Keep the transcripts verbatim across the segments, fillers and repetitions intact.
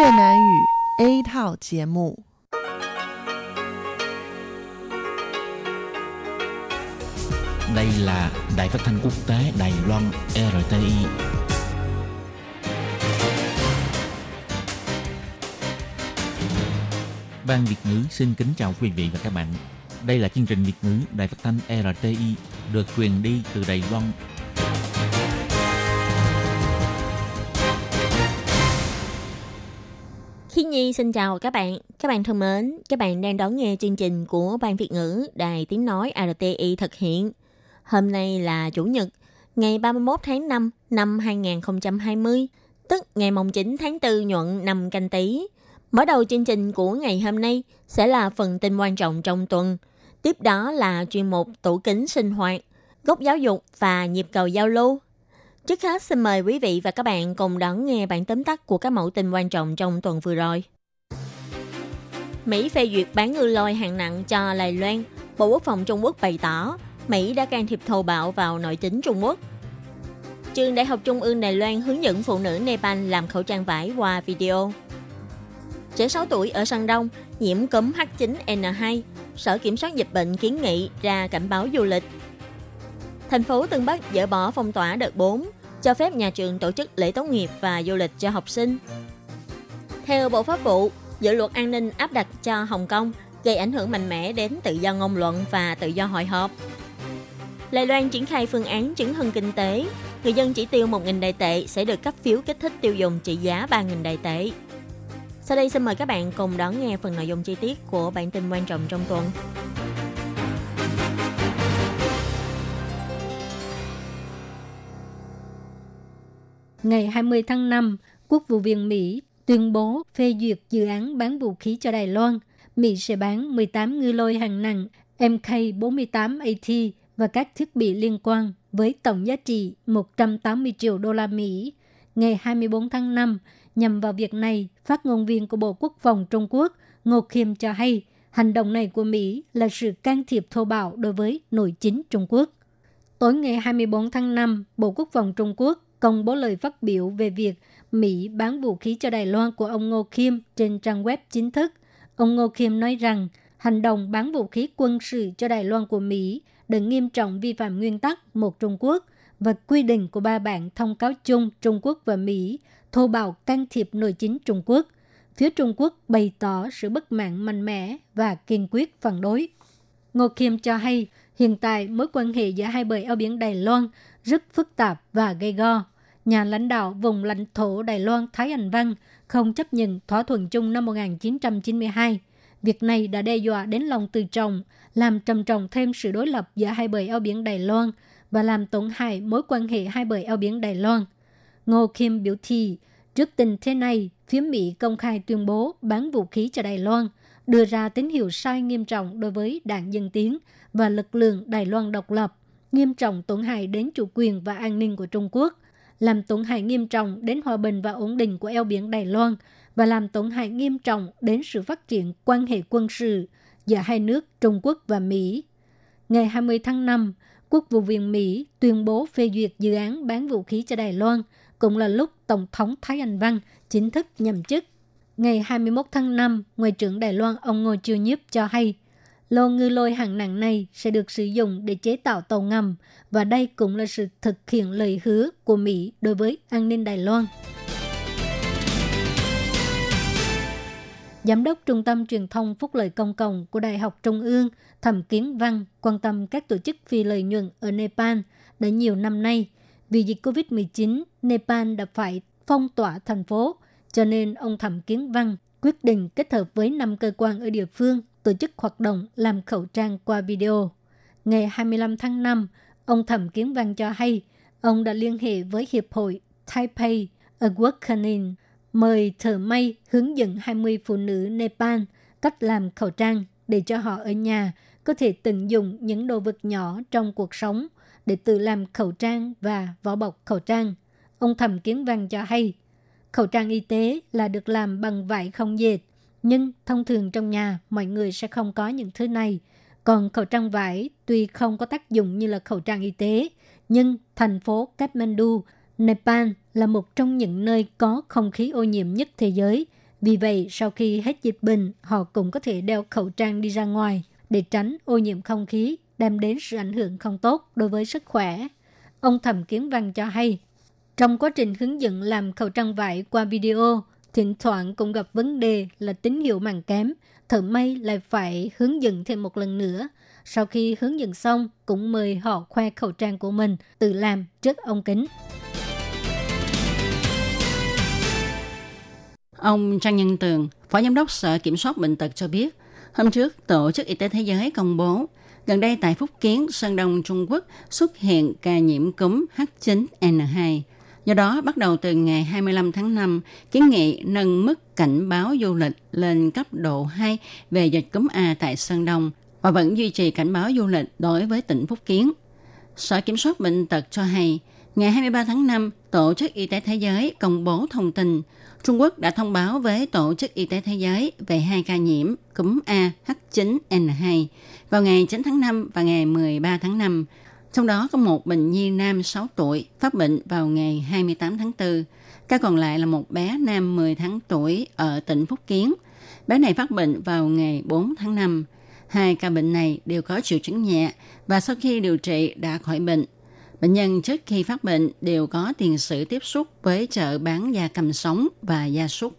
Việt Nam ngữ A thảo节目. Đây là Đài Phát thanh Quốc tế Đài Loan rờ tê i. Ban Việt ngữ xin kính chào quý vị và các bạn. Đây là chương trình Việt ngữ Đài Phát thanh rờ tê i được truyền đi từ Đài Loan. Khi Nhi xin chào các bạn. Các bạn thân mến, các bạn đang đón nghe chương trình của Ban Việt ngữ Đài Tiếng Nói rờ tê i thực hiện. Hôm nay là Chủ nhật, ngày ba mươi mốt tháng năm năm hai nghìn không trăm hai mươi, tức ngày chín tháng tư nhuận năm Canh Tý. Mở đầu chương trình của ngày hôm nay sẽ là phần tin quan trọng trong tuần. Tiếp đó là chuyên mục Tủ kính sinh hoạt, góc giáo dục và nhịp cầu giao lưu. Trước hết xin mời quý vị và các bạn cùng đón nghe bản tóm tắt của các mẫu tin quan trọng trong tuần vừa rồi. Mỹ phê duyệt bán ngư lôi hạng nặng cho Đài Loan, Bộ Quốc phòng Trung Quốc bày tỏ Mỹ đã can thiệp thô bạo vào nội chính Trung Quốc. Trường Đại học Trung ương Đài Loan hướng dẫn phụ nữ Nepal làm khẩu trang vải qua video. Trẻ sáu tuổi ở Sơn Đông nhiễm cúm H chín N hai, Sở Kiểm soát Dịch bệnh kiến nghị ra cảnh báo du lịch. Thành phố Tân Bắc dỡ bỏ phong tỏa đợt bốn, cho phép nhà trường tổ chức lễ tốt nghiệp và du lịch cho học sinh. Theo Bộ Pháp vụ, dự luật an ninh áp đặt cho Hồng Kông gây ảnh hưởng mạnh mẽ đến tự do ngôn luận và tự do hội họp. Đài Loan triển khai phương án chứng hưng kinh tế, người dân chỉ tiêu một nghìn Đài tệ sẽ được cấp phiếu kích thích tiêu dùng trị giá ba nghìn Đài tệ. Sau đây xin mời các bạn cùng đón nghe phần nội dung chi tiết của bản tin quan trọng trong tuần. Ngày hai mươi tháng năm, Quốc vụ viện Mỹ tuyên bố phê duyệt dự án bán vũ khí cho Đài Loan. Mỹ sẽ bán mười tám ngư lôi hạng nặng em ca bốn mươi tám a tê và các thiết bị liên quan với tổng giá trị một trăm tám mươi triệu đô la Mỹ. Ngày hai mươi bốn tháng năm, nhằm vào việc này, phát ngôn viên của Bộ Quốc phòng Trung Quốc Ngô Khiêm cho hay hành động này của Mỹ là sự can thiệp thô bạo đối với nội chính Trung Quốc. Tối ngày hai mươi bốn tháng năm, Bộ Quốc phòng Trung Quốc công bố lời phát biểu về việc Mỹ bán vũ khí cho Đài Loan của ông Ngô Kim trên trang web chính thức. Ông Ngô Kim nói rằng hành động bán vũ khí quân sự cho Đài Loan của Mỹ đã nghiêm trọng vi phạm nguyên tắc một Trung Quốc và quy định của ba bản thông cáo chung Trung Quốc và Mỹ thô bạo can thiệp nội chính Trung Quốc. Phía Trung Quốc bày tỏ sự bất mãn mạnh mẽ và kiên quyết phản đối. Ngô Kim cho hay hiện tại mối quan hệ giữa hai bờ eo biển Đài Loan rất phức tạp và gay go. Nhà lãnh đạo vùng lãnh thổ Đài Loan Thái Anh Văn không chấp nhận thỏa thuận chung năm một nghìn chín trăm chín mươi hai. Việc này đã đe dọa đến lòng tự trọng, làm trầm trọng thêm sự đối lập giữa hai bờ eo biển Đài Loan và làm tổn hại mối quan hệ hai bờ eo biển Đài Loan. Ngô Kim biểu thị, trước tình thế này, phía Mỹ công khai tuyên bố bán vũ khí cho Đài Loan, đưa ra tín hiệu sai nghiêm trọng đối với đảng Dân Tiến và lực lượng Đài Loan độc lập, nghiêm trọng tổn hại đến chủ quyền và an ninh của Trung Quốc, làm tổn hại nghiêm trọng đến hòa bình và ổn định của eo biển Đài Loan và làm tổn hại nghiêm trọng đến sự phát triển quan hệ quân sự giữa hai nước Trung Quốc và Mỹ. Ngày hai mươi tháng năm, Quốc vụ viện Mỹ tuyên bố phê duyệt dự án bán vũ khí cho Đài Loan, cũng là lúc Tổng thống Thái Anh Văn chính thức nhậm chức. Ngày hai mươi mốt tháng năm, Ngoại trưởng Đài Loan ông Ngô Chiêu Nhiếp cho hay, lô ngư lôi hạng nặng này sẽ được sử dụng để chế tạo tàu ngầm và đây cũng là sự thực hiện lời hứa của Mỹ đối với an ninh Đài Loan. Giám đốc Trung tâm Truyền thông Phúc lợi Công cộng của Đại học Trung ương Thẩm Kiến Văn quan tâm các tổ chức phi lợi nhuận ở Nepal đã nhiều năm nay. Vì dịch covid mười chín, Nepal đã phải phong tỏa thành phố, cho nên ông Thẩm Kiến Văn quyết định kết hợp với năm cơ quan ở địa phương tổ chức hoạt động làm khẩu trang qua video. Ngày hai mươi lăm tháng năm, ông Thẩm Kiến Văn cho hay ông đã liên hệ với Hiệp hội Taipei Workcaring mời thợ may hướng dẫn hai mươi phụ nữ Nepal cách làm khẩu trang để cho họ ở nhà có thể tận dụng những đồ vật nhỏ trong cuộc sống để tự làm khẩu trang và vỏ bọc khẩu trang. Ông Thẩm Kiến Văn cho hay khẩu trang y tế là được làm bằng vải không dệt, nhưng thông thường trong nhà mọi người sẽ không có những thứ này. Còn khẩu trang vải tuy không có tác dụng như là khẩu trang y tế, nhưng thành phố Kathmandu, Nepal là một trong những nơi có không khí ô nhiễm nhất thế giới Vì vậy, sau khi hết dịch bệnh, họ cũng có thể đeo khẩu trang đi ra ngoài để tránh ô nhiễm không khí, đem đến sự ảnh hưởng không tốt đối với sức khỏe. Ông Thẩm Kiến Văn cho hay, trong quá trình hướng dẫn làm khẩu trang vải qua video, thỉnh thoảng cũng gặp vấn đề là tín hiệu màng kém, thợ may lại phải hướng dẫn thêm một lần nữa. Sau khi hướng dẫn xong, cũng mời họ khoe khẩu trang của mình, tự làm trước ống kính. Ông Trang Nhân Tường, Phó Giám đốc Sở Kiểm soát Bệnh tật cho biết, hôm trước Tổ chức Y tế Thế giới công bố, gần đây tại Phúc Kiến, Sơn Đông, Trung Quốc xuất hiện ca nhiễm cúm H chín N hai. Do đó, bắt đầu từ ngày hai mươi lăm tháng năm, kiến nghị nâng mức cảnh báo du lịch lên cấp độ hai về dịch cúm A tại Sơn Đông và vẫn duy trì cảnh báo du lịch đối với tỉnh Phúc Kiến. Sở Kiểm soát Bệnh tật cho hay, ngày hai mươi ba tháng năm, Tổ chức Y tế Thế giới công bố thông tin Trung Quốc đã thông báo với Tổ chức Y tế Thế giới về hai ca nhiễm cúm A H chín N hai vào ngày chín tháng năm và ngày mười ba tháng năm. Trong đó có một bệnh nhi nam sáu tuổi phát bệnh vào ngày hai mươi tám tháng tư. Ca còn lại là một bé nam mười tháng tuổi ở tỉnh Phúc Kiến. Bé này phát bệnh vào ngày bốn tháng năm. Hai ca bệnh này đều có triệu chứng nhẹ và sau khi điều trị đã khỏi bệnh. Bệnh nhân trước khi phát bệnh đều có tiền sử tiếp xúc với chợ bán gia cầm sống và gia súc.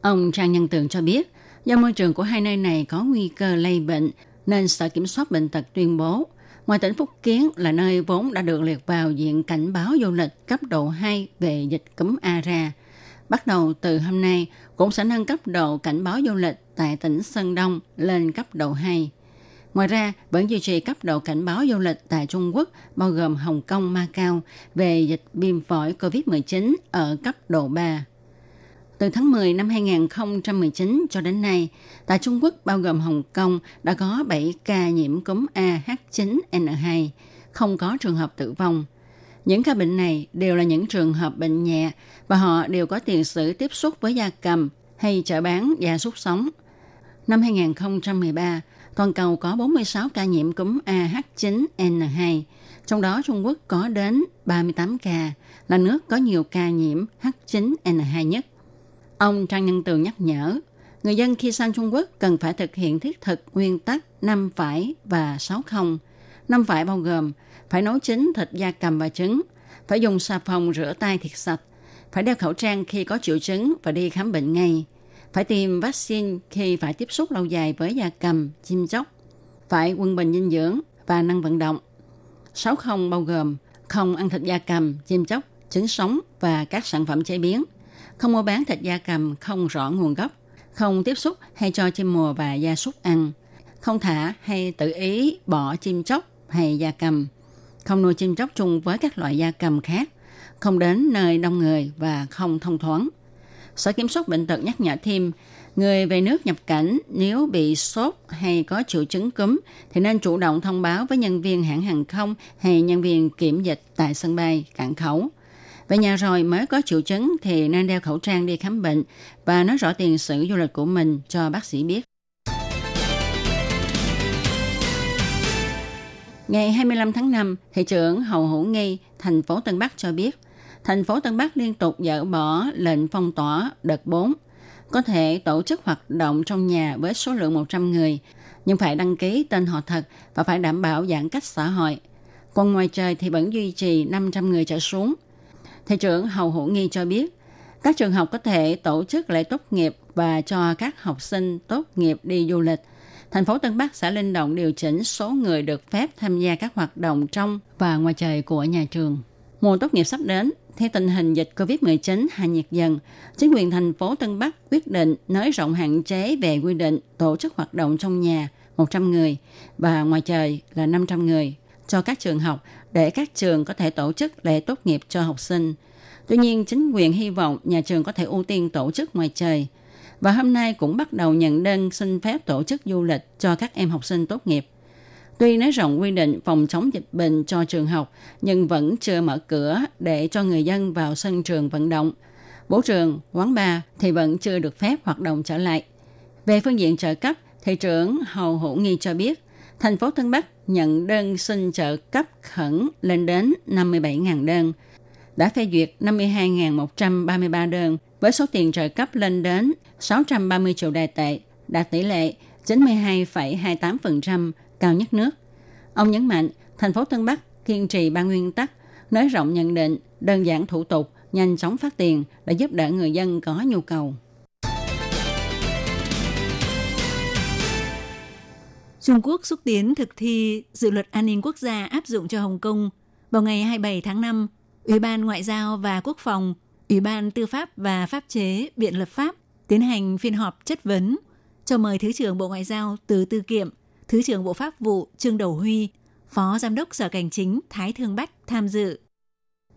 Ông Trang Nhân Tường cho biết, do môi trường của hai nơi này có nguy cơ lây bệnh, nên Sở Kiểm soát Bệnh tật tuyên bố, ngoài tỉnh Phúc Kiến là nơi vốn đã được liệt vào diện cảnh báo du lịch cấp độ hai về dịch cúm A ra, bắt đầu từ hôm nay cũng sẽ nâng cấp độ cảnh báo du lịch tại tỉnh Sơn Đông lên cấp độ hai. Ngoài ra, vẫn duy trì cấp độ cảnh báo du lịch tại Trung Quốc, bao gồm Hồng Kông, Macau, về dịch viêm phổi covid mười chín ở cấp độ ba. Từ tháng mười năm hai không một chín cho đến nay, tại Trung Quốc bao gồm Hồng Kông đã có bảy ca nhiễm cúm A H chín N hai, không có trường hợp tử vong. Những ca bệnh này đều là những trường hợp bệnh nhẹ và họ đều có tiền sử tiếp xúc với gia cầm hay chợ bán gia súc sống. Năm hai không một ba, toàn cầu có bốn mươi sáu ca nhiễm cúm A H chín N hai, trong đó Trung Quốc có đến ba mươi tám ca, là nước có nhiều ca nhiễm H chín N hai nhất. Ông Trang Nhân Tường nhắc nhở, người dân khi sang Trung Quốc cần phải thực hiện thiết thực nguyên tắc năm phải và sáu không. Năm phải bao gồm phải nấu chín thịt gia cầm và trứng, phải dùng xà phòng rửa tay thiệt sạch, phải đeo khẩu trang khi có triệu chứng và đi khám bệnh ngay, phải tiêm vaccine khi phải tiếp xúc lâu dài với gia cầm, chim chóc, phải quân bình dinh dưỡng và năng vận động. Sáu không bao gồm không ăn thịt gia cầm, chim chóc, trứng sống và các sản phẩm chế biến, không mua bán thịt gia cầm không rõ nguồn gốc, không tiếp xúc hay cho chim mùa và gia súc ăn, không thả hay tự ý bỏ chim chóc hay gia cầm, không nuôi chim chóc chung với các loại gia cầm khác, không đến nơi đông người và không thông thoáng. Sở Kiểm soát Bệnh tật nhắc nhở thêm, người về nước nhập cảnh nếu bị sốt hay có triệu chứng cúm thì nên chủ động thông báo với nhân viên hãng hàng không hay nhân viên kiểm dịch tại sân bay, cảng khẩu. Về nhà rồi mới có triệu chứng thì nên đeo khẩu trang đi khám bệnh và nói rõ tiền sử du lịch của mình cho bác sĩ biết. Ngày hai mươi lăm tháng năm, Thị trưởng Hầu Hữu Nghi, thành phố Tân Bắc cho biết, thành phố Tân Bắc liên tục dỡ bỏ lệnh phong tỏa đợt bốn, có thể tổ chức hoạt động trong nhà với số lượng một trăm người, nhưng phải đăng ký tên họ thật và phải đảm bảo giãn cách xã hội. Còn ngoài trời thì vẫn duy trì năm trăm người trở xuống. Thị trưởng Hầu Hữu Nghi cho biết, các trường học có thể tổ chức lễ tốt nghiệp và cho các học sinh tốt nghiệp đi du lịch. Thành phố Tân Bắc sẽ linh động điều chỉnh số người được phép tham gia các hoạt động trong và ngoài trời của nhà trường. Mùa tốt nghiệp sắp đến, theo tình hình dịch covid mười chín hạ nhiệt dần, chính quyền thành phố Tân Bắc quyết định nới rộng hạn chế về quy định tổ chức hoạt động trong nhà một trăm người và ngoài trời là năm trăm người cho các trường học để các trường có thể tổ chức lễ tốt nghiệp cho học sinh. Tuy nhiên, chính quyền hy vọng nhà trường có thể ưu tiên tổ chức ngoài trời. Và hôm nay cũng bắt đầu nhận đơn xin phép tổ chức du lịch cho các em học sinh tốt nghiệp. Tuy nới rộng quy định phòng chống dịch bệnh cho trường học, nhưng vẫn chưa mở cửa để cho người dân vào sân trường vận động. Vũ trường, quán bar thì vẫn chưa được phép hoạt động trở lại. Về phương diện trợ cấp, Thị trưởng Hầu Hữu Nghi cho biết, thành phố Tân Bắc nhận đơn xin trợ cấp khẩn lên đến năm mươi bảy nghìn đơn, đã phê duyệt năm mươi hai nghìn một trăm ba mươi ba đơn với số tiền trợ cấp lên đến sáu trăm ba mươi triệu đài tệ, đạt tỷ lệ chín mươi hai phẩy hai mươi tám phần trăm, cao nhất nước. Ông nhấn mạnh, thành phố Tân Bắc kiên trì ba nguyên tắc, nới rộng nhận định, đơn giản thủ tục, nhanh chóng phát tiền để giúp đỡ người dân có nhu cầu. Trung Quốc xúc tiến thực thi dự luật an ninh quốc gia áp dụng cho Hồng Kông. Vào ngày hai mươi bảy tháng năm, Ủy ban Ngoại giao và Quốc phòng, Ủy ban Tư pháp và Pháp chế, Viện Lập pháp tiến hành phiên họp chất vấn, cho mời Thứ trưởng Bộ Ngoại giao Từ Tư Kiệm, Thứ trưởng Bộ Pháp vụ Trương Đẩu Huy, Phó Giám đốc Sở Cảnh chính Thái Thương Bách tham dự.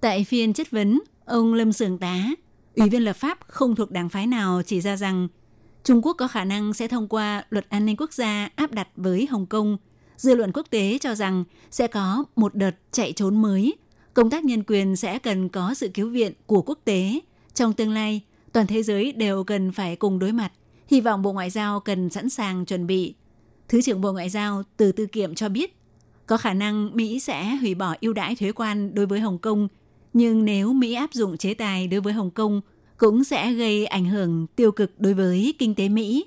Tại phiên chất vấn, ông Lâm Sường Tá, Ủy viên Lập pháp không thuộc đảng phái nào, chỉ ra rằng Trung Quốc có khả năng sẽ thông qua luật an ninh quốc gia áp đặt với Hồng Kông. Dư luận quốc tế cho rằng sẽ có một đợt chạy trốn mới. Công tác nhân quyền sẽ cần có sự cứu viện của quốc tế. Trong tương lai, toàn thế giới đều cần phải cùng đối mặt. Hy vọng Bộ Ngoại giao cần sẵn sàng chuẩn bị. Thứ trưởng Bộ Ngoại giao Từ Tư Kiệm cho biết, có khả năng Mỹ sẽ hủy bỏ ưu đãi thuế quan đối với Hồng Kông. Nhưng nếu Mỹ áp dụng chế tài đối với Hồng Kông, cũng sẽ gây ảnh hưởng tiêu cực đối với kinh tế Mỹ.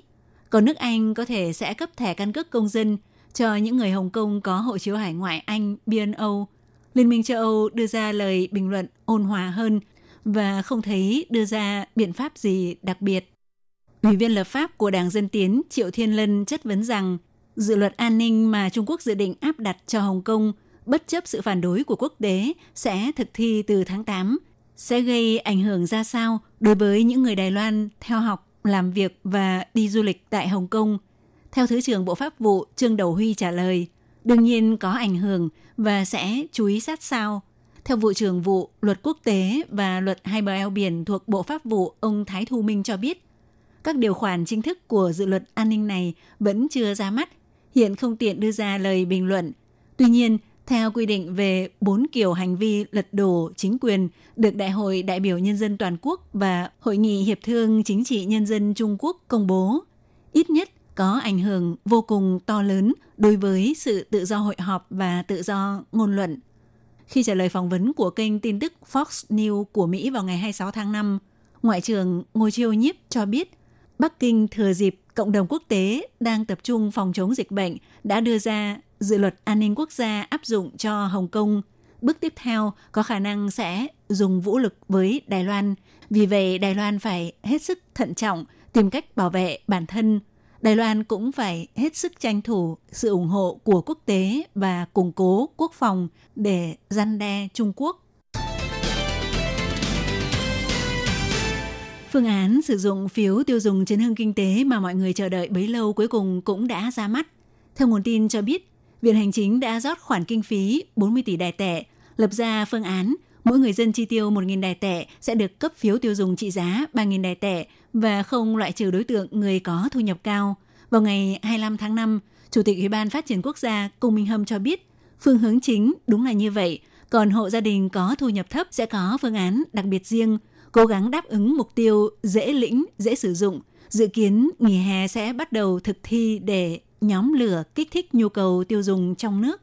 Còn nước Anh có thể sẽ cấp thẻ căn cước công dân cho những người Hồng Kông có hộ chiếu hải ngoại Anh B N O. Liên minh châu Âu đưa ra lời bình luận ôn hòa hơn và không thấy đưa ra biện pháp gì đặc biệt. Ủy viên lập pháp của Đảng Dân Tiến Triệu Thiên Lân chất vấn rằng dự luật an ninh mà Trung Quốc dự định áp đặt cho Hồng Kông bất chấp sự phản đối của quốc tế sẽ thực thi từ tháng tám. Sẽ gây ảnh hưởng ra sao đối với những người Đài Loan theo học, làm việc và đi du lịch tại Hồng Kông? Theo Thứ trưởng Bộ Pháp vụ Trương Đẩu Huy trả lời, đương nhiên có ảnh hưởng và sẽ chú ý sát sao. Theo Vụ trưởng Vụ Luật Quốc tế và Luật Hai bờ eo biển thuộc Bộ Pháp vụ, ông Thái Thu Minh cho biết, các điều khoản chính thức của dự luật an ninh này vẫn chưa ra mắt, hiện không tiện đưa ra lời bình luận. Tuy nhiên, theo quy định về bốn kiểu hành vi lật đổ chính quyền được Đại hội đại biểu nhân dân toàn quốc và Hội nghị hiệp thương chính trị nhân dân Trung Quốc công bố, ít nhất có ảnh hưởng vô cùng to lớn đối với sự tự do hội họp và tự do ngôn luận. Khi trả lời phỏng vấn của kênh tin tức Fox News của Mỹ vào ngày hai mươi sáu tháng năm, Ngoại trưởng Ngô Chiêu Nhiếp cho biết Bắc Kinh thừa dịp cộng đồng quốc tế đang tập trung phòng chống dịch bệnh đã đưa ra dự luật an ninh quốc gia áp dụng cho Hồng Kông. Bước tiếp theo có khả năng sẽ dùng vũ lực với Đài Loan. Vì vậy, Đài Loan phải hết sức thận trọng, tìm cách bảo vệ bản thân. Đài Loan cũng phải hết sức tranh thủ sự ủng hộ của quốc tế và củng cố quốc phòng để răn đe Trung Quốc. Phương án sử dụng phiếu tiêu dùng chấn hưng kinh tế mà mọi người chờ đợi bấy lâu cuối cùng cũng đã ra mắt. Theo nguồn tin cho biết, Viện Hành chính đã rót khoản kinh phí bốn mươi tỷ đài tệ, lập ra phương án mỗi người dân chi tiêu một nghìn đài tệ sẽ được cấp phiếu tiêu dùng trị giá ba nghìn đài tệ và không loại trừ đối tượng người có thu nhập cao. Vào ngày hai mươi lăm tháng năm, Chủ tịch Ủy ban Phát triển Quốc gia Cung Minh Hâm cho biết phương hướng chính đúng là như vậy, còn hộ gia đình có thu nhập thấp sẽ có phương án đặc biệt riêng, cố gắng đáp ứng mục tiêu dễ lĩnh, dễ sử dụng. Dự kiến nghỉ hè sẽ bắt đầu thực thi để nhóm lửa kích thích nhu cầu tiêu dùng trong nước.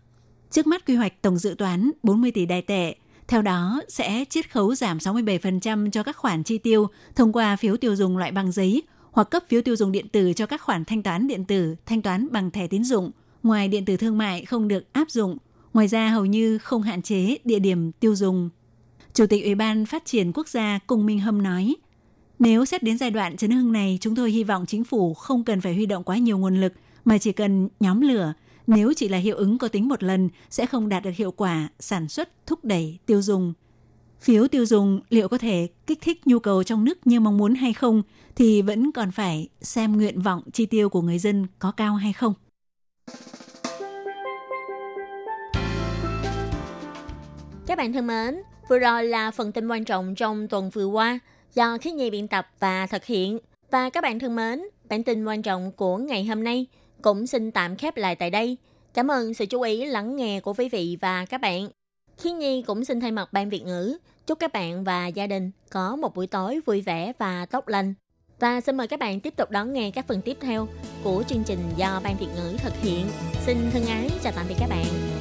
Trước mắt quy hoạch tổng dự toán bốn mươi tỷ đài tệ, theo đó sẽ chiết khấu giảm sáu mươi bảy phần trăm cho các khoản chi tiêu thông qua phiếu tiêu dùng loại bằng giấy hoặc cấp phiếu tiêu dùng điện tử cho các khoản thanh toán điện tử, thanh toán bằng thẻ tín dụng, ngoài điện tử thương mại không được áp dụng. Ngoài ra hầu như không hạn chế địa điểm tiêu dùng. Chủ tịch Ủy ban Phát triển Quốc gia Cung Minh Hâm nói, nếu xét đến giai đoạn chấn hưng này, chúng tôi hy vọng chính phủ không cần phải huy động quá nhiều nguồn lực mà chỉ cần nhóm lửa, nếu chỉ là hiệu ứng có tính một lần sẽ không đạt được hiệu quả sản xuất thúc đẩy tiêu dùng. Phiếu tiêu dùng liệu có thể kích thích nhu cầu trong nước như mong muốn hay không thì vẫn còn phải xem nguyện vọng chi tiêu của người dân có cao hay không. Các bạn thân mến, vừa rồi là phần tin quan trọng trong tuần vừa qua do Khí Nhi biên tập và thực hiện. Và các bạn thân mến, bản tin quan trọng của ngày hôm nay cũng xin tạm khép lại tại đây. Cảm ơn sự chú ý lắng nghe của quý vị và các bạn. Khi Nhi cũng xin thay mặt Ban Việt ngữ, chúc các bạn và gia đình có một buổi tối vui vẻ và tốt lành. Và xin mời các bạn tiếp tục đón nghe các phần tiếp theo của chương trình do Ban Việt ngữ thực hiện. Xin thân ái chào tạm biệt các bạn.